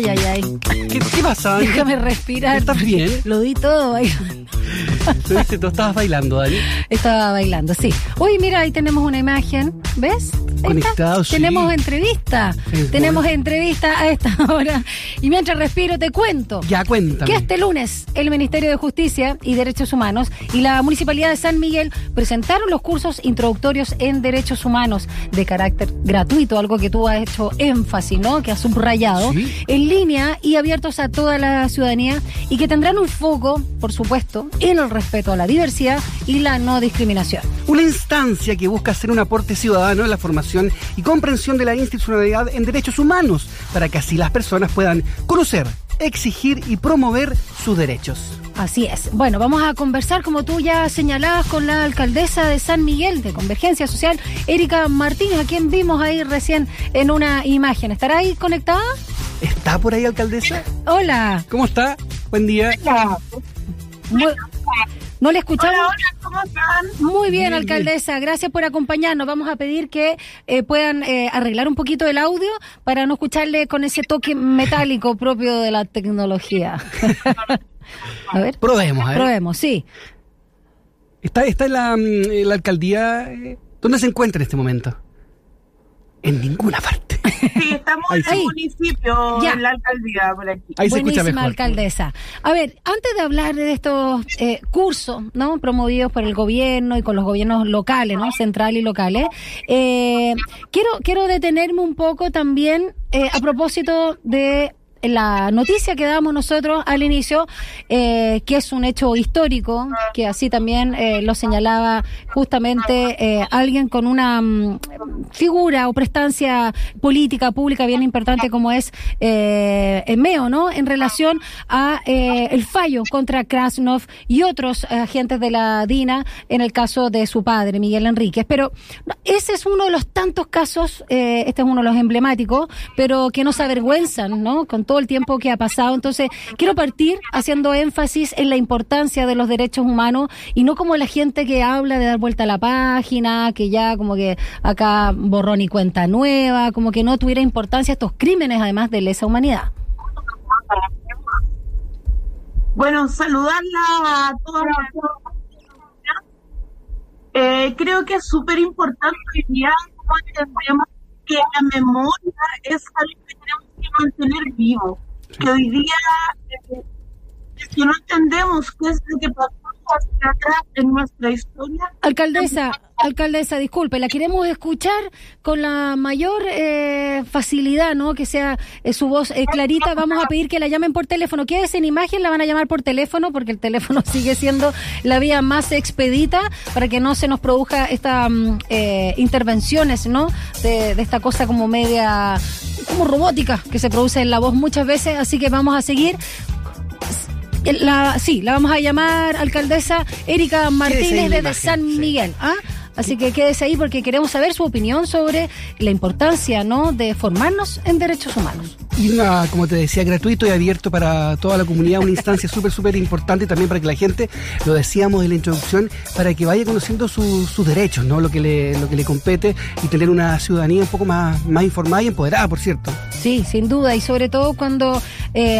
Ay, ay, ay. ¿Qué pasa? Déjame respirar. ¿Estás bien? Lo di todo bailando. ¿Tú estabas bailando, Dani? Estaba bailando, sí. Uy, mira, ahí tenemos una imagen. ¿Ves? Conectados, sí. Tenemos entrevista. Tenemos entrevista a esta hora. Y mientras respiro, te cuento. Ya, cuéntame. Que este lunes el Ministerio de Justicia y Derechos Humanos y la Municipalidad de San Miguel presentaron los cursos introductorios en Derechos Humanos de carácter gratuito, algo que tú has hecho énfasis, ¿no? Que has subrayado, ¿sí? En línea y abiertos a toda la ciudadanía y que tendrán un foco, por supuesto, en el respeto a la diversidad y la no discriminación. Una instancia que busca hacer un aporte ciudadano en la formación y comprensión de la institucionalidad en derechos humanos, para que así las personas puedan conocer, exigir y promover sus derechos. Así es. Bueno, vamos a conversar, como tú ya señalabas, con la alcaldesa de San Miguel, de Convergencia Social, Erika Martínez, a quien vimos ahí recién en una imagen. ¿Estará ahí conectada? ¿Está por ahí, alcaldesa? Hola. ¿Cómo está? Buen día. Hola. No le escuchamos. Hola, hola, ¿cómo están? Muy bien, alcaldesa. Gracias por acompañarnos. Vamos a pedir que puedan arreglar un poquito el audio para no escucharle con ese toque metálico propio de la tecnología. A ver. Probemos, a ver. Probemos, sí. ¿Está en la alcaldía? ¿Dónde se encuentra en este momento? En ninguna parte. Sí, estamos ahí, en el municipio, ya. En la alcaldía, por aquí. Ahí se escucha mejor. Buenísima alcaldesa. A ver, antes de hablar de estos cursos, ¿no? Promovidos por el gobierno y con los gobiernos locales, ¿no? Central y locales. Quiero detenerme un poco también a propósito de la noticia que damos nosotros al inicio, que es un hecho histórico, que así también lo señalaba justamente alguien con una figura o prestancia política pública bien importante como es Emeo, ¿no? En relación a el fallo contra Krasnov y otros agentes de la DINA en el caso de su padre, Miguel Enríquez. Pero ese es uno de los tantos casos, este es uno de los emblemáticos, pero que nos avergüenzan, ¿no? Con todo el tiempo que ha pasado. Entonces, quiero partir haciendo énfasis en la importancia de los derechos humanos y no como la gente que habla de dar vuelta a la página, que ya como que acá borrón y cuenta nueva, como que no tuviera importancia estos crímenes, además de lesa humanidad. Bueno, saludarla a todos. Creo que es súper importante ya entendemos que la memoria es algo que tenemos mantener vivo, que hoy día que no entendemos qué es lo que pasó hasta acá en nuestra historia. Alcaldesa, disculpe, la queremos escuchar con la mayor facilidad, ¿no? Que sea su voz clarita. Vamos a pedir que la llamen por teléfono. Quédese en imagen, la van a llamar por teléfono porque el teléfono sigue siendo la vía más expedita para que no se nos produzca estas intervenciones, ¿no? De esta cosa como media, como robótica que se produce en la voz muchas veces. Así que vamos a seguir. La vamos a llamar, alcaldesa Erika Martínez desde San Miguel. ¿Ah? Así que quédese ahí porque queremos saber su opinión sobre la importancia, ¿no?, de formarnos en derechos humanos. Y una, como te decía, gratuito y abierto para toda la comunidad, una instancia súper importante también para que la gente, lo decíamos en la introducción, para que vaya conociendo sus derechos, ¿no?, lo que le compete y tener una ciudadanía un poco más informada y empoderada, por cierto. Sí, sin duda, y sobre todo cuando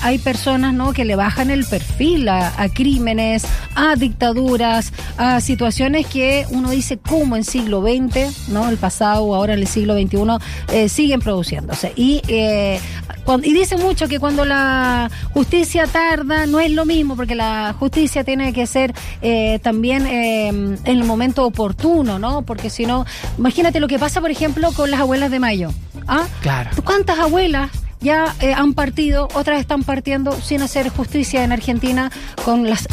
hay personas, ¿no?, que le bajan el perfil a crímenes, a dictaduras, a situaciones que uno dice, como en siglo XX, ¿no?, el pasado o ahora en el siglo XXI, siguen produciéndose. Y dice mucho que cuando la justicia tarda, no es lo mismo, porque la justicia tiene que ser también en el momento oportuno, ¿no? Porque si no, imagínate lo que pasa, por ejemplo, con las abuelas de Mayo. ¿Ah? Claro. ¿Cuántas abuelas ya han partido, otras están partiendo sin hacer justicia en Argentina con las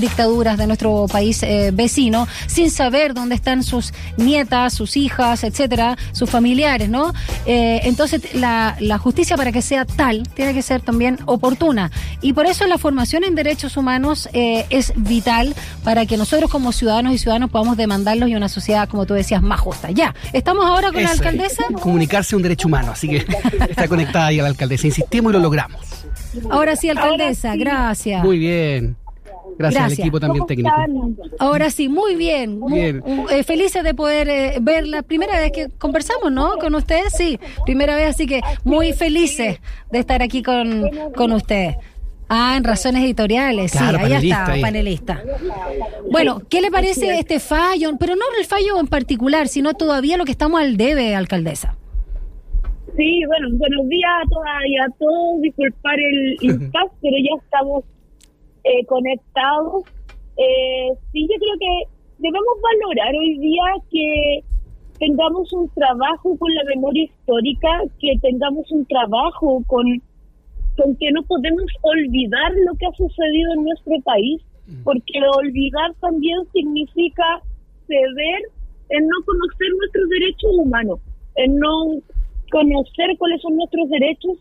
dictaduras de nuestro país vecino, sin saber dónde están sus nietas, sus hijas, etcétera, sus familiares, ¿no? Entonces la justicia, para que sea tal, tiene que ser también oportuna, y por eso la formación en derechos humanos es vital para que nosotros como ciudadanos y ciudadanas podamos demandarlos y una sociedad, como tú decías, más justa. Ya, estamos ahora con la alcaldesa. Comunicarse es un derecho humano, así que está conectada ahí a la alcaldesa, insistimos y lo logramos. Ahora sí, alcaldesa, gracias. Muy bien. Gracias. Al equipo también técnico. Ahora sí, muy bien. Bien. Felices de poder ver la primera vez que conversamos, ¿no? Con ustedes, sí. Primera vez, así que muy felices de estar aquí con ustedes. Ah, en Razones Editoriales, claro, sí, ahí está, panelista. Bueno, ¿qué le parece este fallo? Pero no el fallo en particular, sino todavía lo que estamos al debe, alcaldesa. Sí, bueno, buenos días a todas y a todos, disculpar el impasse, pero ya estamos conectados. Sí, yo creo que debemos valorar hoy día que tengamos un trabajo con la memoria histórica, que tengamos un trabajo con que no podemos olvidar lo que ha sucedido en nuestro país, porque olvidar también significa ceder en no conocer nuestros derechos humanos, en no conocer cuáles son nuestros derechos,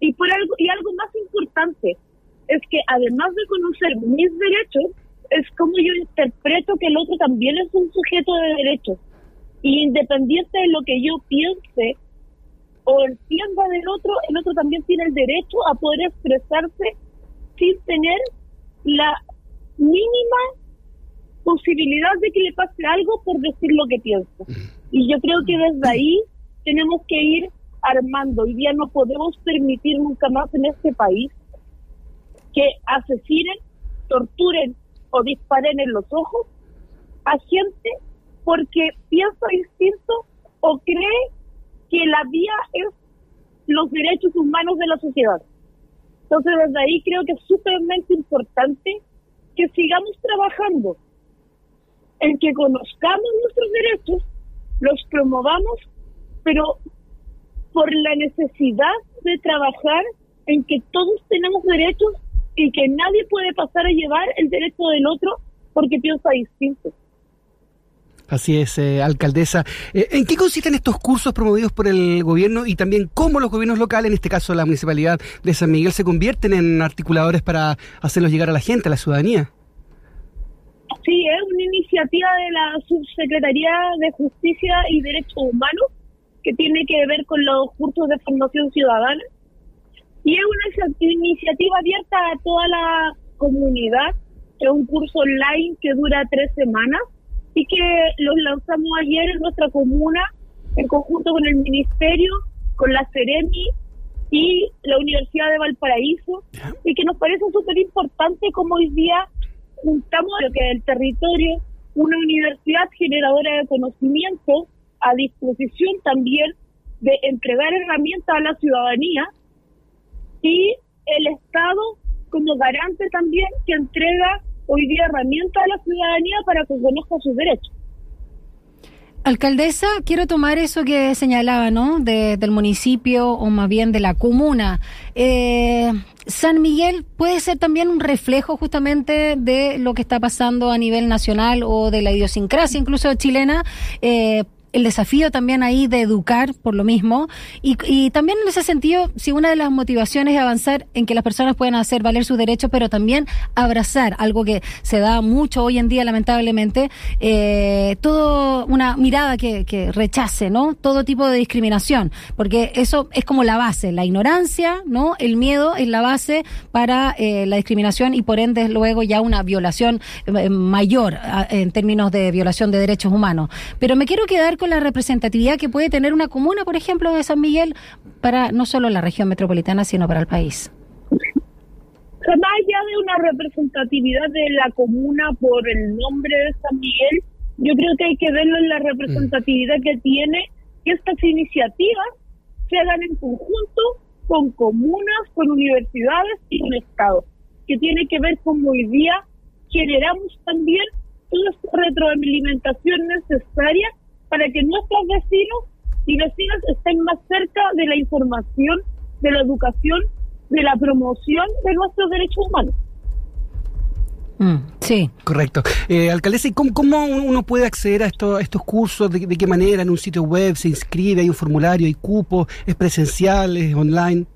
y algo más importante es que además de conocer mis derechos, es como yo interpreto que el otro también es un sujeto de derechos, y independiente de lo que yo piense o entienda del otro, el otro también tiene el derecho a poder expresarse sin tener la mínima posibilidad de que le pase algo por decir lo que piensa. Y yo creo que desde ahí tenemos que ir armando. Y ya no podemos permitir nunca más en este país que asesinen, torturen o disparen en los ojos a gente porque piensa distinto o cree que la vía es los derechos humanos de la sociedad. Entonces, desde ahí creo que es sumamente importante que sigamos trabajando en que conozcamos nuestros derechos, los promovamos, pero por la necesidad de trabajar en que todos tenemos derechos y que nadie puede pasar a llevar el derecho del otro porque piensa distinto. Así es, alcaldesa. ¿En qué consisten estos cursos promovidos por el gobierno y también cómo los gobiernos locales, en este caso la Municipalidad de San Miguel, se convierten en articuladores para hacerlos llegar a la gente, a la ciudadanía? Sí, es una iniciativa de la Subsecretaría de Justicia y Derechos Humanos que tiene que ver con los cursos de formación ciudadana, y es una iniciativa abierta a toda la comunidad. Es un curso online que dura 3 semanas y que los lanzamos ayer en nuestra comuna, en conjunto con el Ministerio, con la SEREMI y la Universidad de Valparaíso, y que nos parece súper importante como hoy día juntamos lo que es el territorio, una universidad generadora de conocimiento, a disposición también de entregar herramientas a la ciudadanía, y el Estado como garante también que entrega hoy día herramienta a la ciudadanía para que conozca sus derechos. Alcaldesa, quiero tomar eso que señalaba, ¿no? Del municipio, o más bien de la comuna. San Miguel puede ser también un reflejo justamente de lo que está pasando a nivel nacional o de la idiosincrasia incluso chilena, el desafío también ahí de educar por lo mismo, y también en ese sentido, si una de las motivaciones es avanzar en que las personas puedan hacer valer sus derechos, pero también abrazar, algo que se da mucho hoy en día lamentablemente, todo una mirada que rechace, ¿no? Todo tipo de discriminación, porque eso es como la base, la ignorancia, ¿no? El miedo es la base para la discriminación y por ende luego ya una violación mayor en términos de violación de derechos humanos. Pero me quiero quedar con la representatividad que puede tener una comuna, por ejemplo, de San Miguel, para no solo la región metropolitana, sino para el país. Más allá de una representatividad de la comuna por el nombre de San Miguel, yo creo que hay que verlo en la representatividad que tiene, que estas iniciativas se hagan en conjunto con comunas, con universidades y con Estado, que tiene que ver con hoy día generamos también toda esta retroalimentación necesaria para que nuestros vecinos y vecinas estén más cerca de la información, de la educación, de la promoción de nuestros derechos humanos. Sí. Correcto. Alcaldesa, ¿y cómo uno puede acceder a estos cursos? ¿De qué manera? ¿En un sitio web se inscribe? ¿Hay un formulario? ¿Hay cupo? ¿Es presencial? ¿Es online?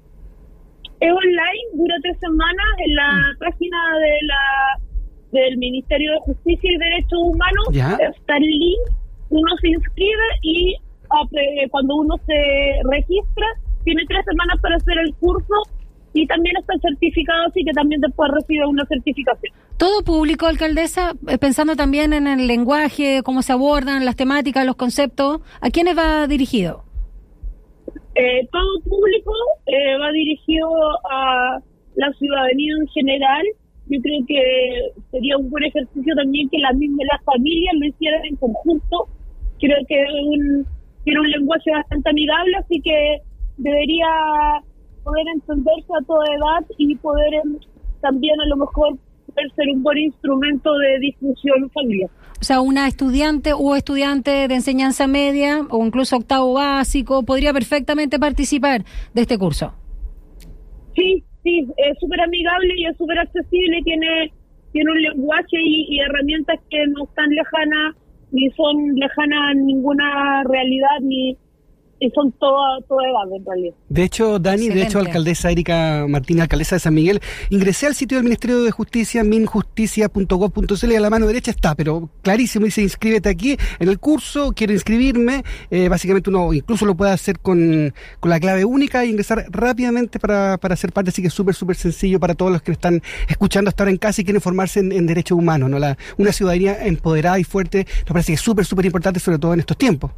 Es online, dura 3 semanas en la página del Ministerio de Justicia y Derechos Humanos. ¿Ya? Está el link. Uno se inscribe y cuando uno se registra, tiene 3 semanas para hacer el curso y también están certificados y que también después reciben una certificación. Todo público, alcaldesa, pensando también en el lenguaje, cómo se abordan las temáticas, los conceptos, ¿a quiénes va dirigido? Todo público, va dirigido a la ciudadanía en general. Yo creo que sería un buen ejercicio también que las familias lo hicieran en conjunto. Creo que tiene un lenguaje bastante amigable, así que debería poder entenderse a toda edad y poder también a lo mejor poder ser un buen instrumento de difusión familiar. O sea, una estudiante o estudiante de enseñanza media o incluso octavo básico podría perfectamente participar de este curso. Sí, es súper amigable y es súper accesible, tiene un lenguaje y herramientas que no están lejanas, ni son lejanas a ninguna realidad, y son toda edad en realidad. De hecho, Dani, excelente. De hecho, alcaldesa Erika Martínez, alcaldesa de San Miguel, ingresé al sitio del Ministerio de Justicia, minjusticia.gov.cl, y a la mano derecha está, pero clarísimo, dice inscríbete aquí en el curso, quiero inscribirme, básicamente uno incluso lo puede hacer con la clave única e ingresar rápidamente para ser parte, así que es súper sencillo para todos los que están escuchando hasta ahora en casa y quieren formarse en derechos humanos, ¿no? Una ciudadanía empoderada y fuerte, nos parece que es súper importante, sobre todo en estos tiempos.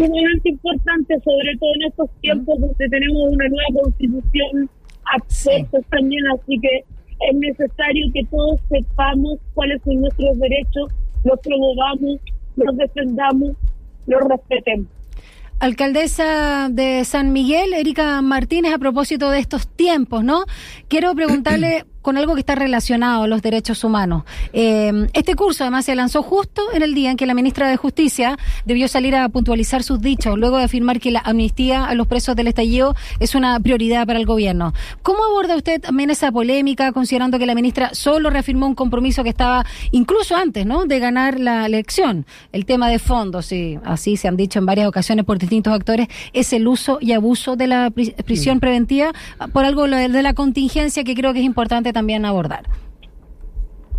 Es muy importante, sobre todo en estos tiempos donde tenemos una nueva constitución abierta también, así que es necesario que todos sepamos cuáles son nuestros derechos, los promovamos, los defendamos, los respetemos. Alcaldesa de San Miguel, Erika Martínez, a propósito de estos tiempos, ¿no? Quiero preguntarle con algo que está relacionado a los derechos humanos. Este curso además se lanzó justo en el día en que la ministra de Justicia debió salir a puntualizar sus dichos, luego de afirmar que la amnistía a los presos del estallido es una prioridad para el gobierno. ¿Cómo aborda usted también esa polémica, considerando que la ministra solo reafirmó un compromiso que estaba incluso antes, ¿no?, de ganar la elección? El tema de fondos, y así se han dicho en varias ocasiones por distintos actores, es el uso y abuso de la prisión preventiva, por algo de la contingencia, que creo que es importante también abordar.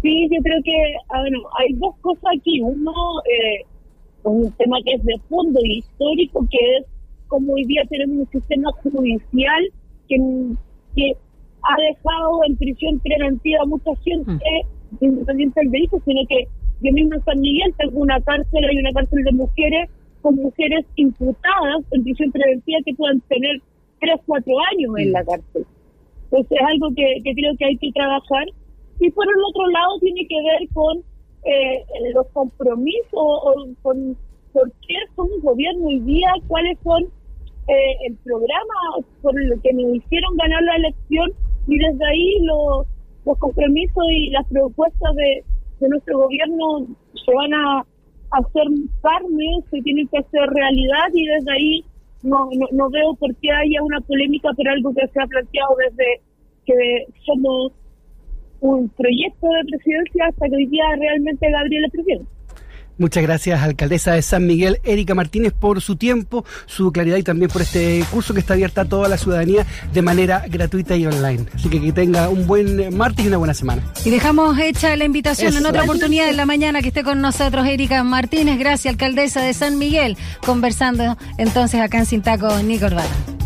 Sí, yo creo que hay dos cosas aquí. Uno, un tema que es de fondo y histórico, que es como hoy día tenemos un sistema judicial que ha dejado en prisión preventiva a mucha gente, independiente del delito, sino que yo mismo en San Miguel tengo una cárcel, hay una cárcel de mujeres, con mujeres imputadas en prisión preventiva que puedan tener 3-4 años en la cárcel. Entonces es algo que creo que hay que trabajar. Y por el otro lado tiene que ver con los compromisos, o con por qué son un gobierno hoy día, cuáles son el programa por el que nos hicieron ganar la elección, y desde ahí los compromisos y las propuestas de nuestro gobierno se van a hacer carne, se tienen que hacer realidad, y desde ahí no veo por qué haya una polémica por algo que se ha planteado desde que somos un proyecto de presidencia hasta que hoy día realmente Gabriel es presidente. Muchas gracias, alcaldesa de San Miguel, Erika Martínez, por su tiempo, su claridad y también por este curso que está abierto a toda la ciudadanía de manera gratuita y online. Así que tenga un buen martes y una buena semana. Y dejamos hecha la invitación en otra oportunidad en la mañana que esté con nosotros Erika Martínez. Gracias, alcaldesa de San Miguel, conversando entonces acá en Sintaco, Nico Urbano.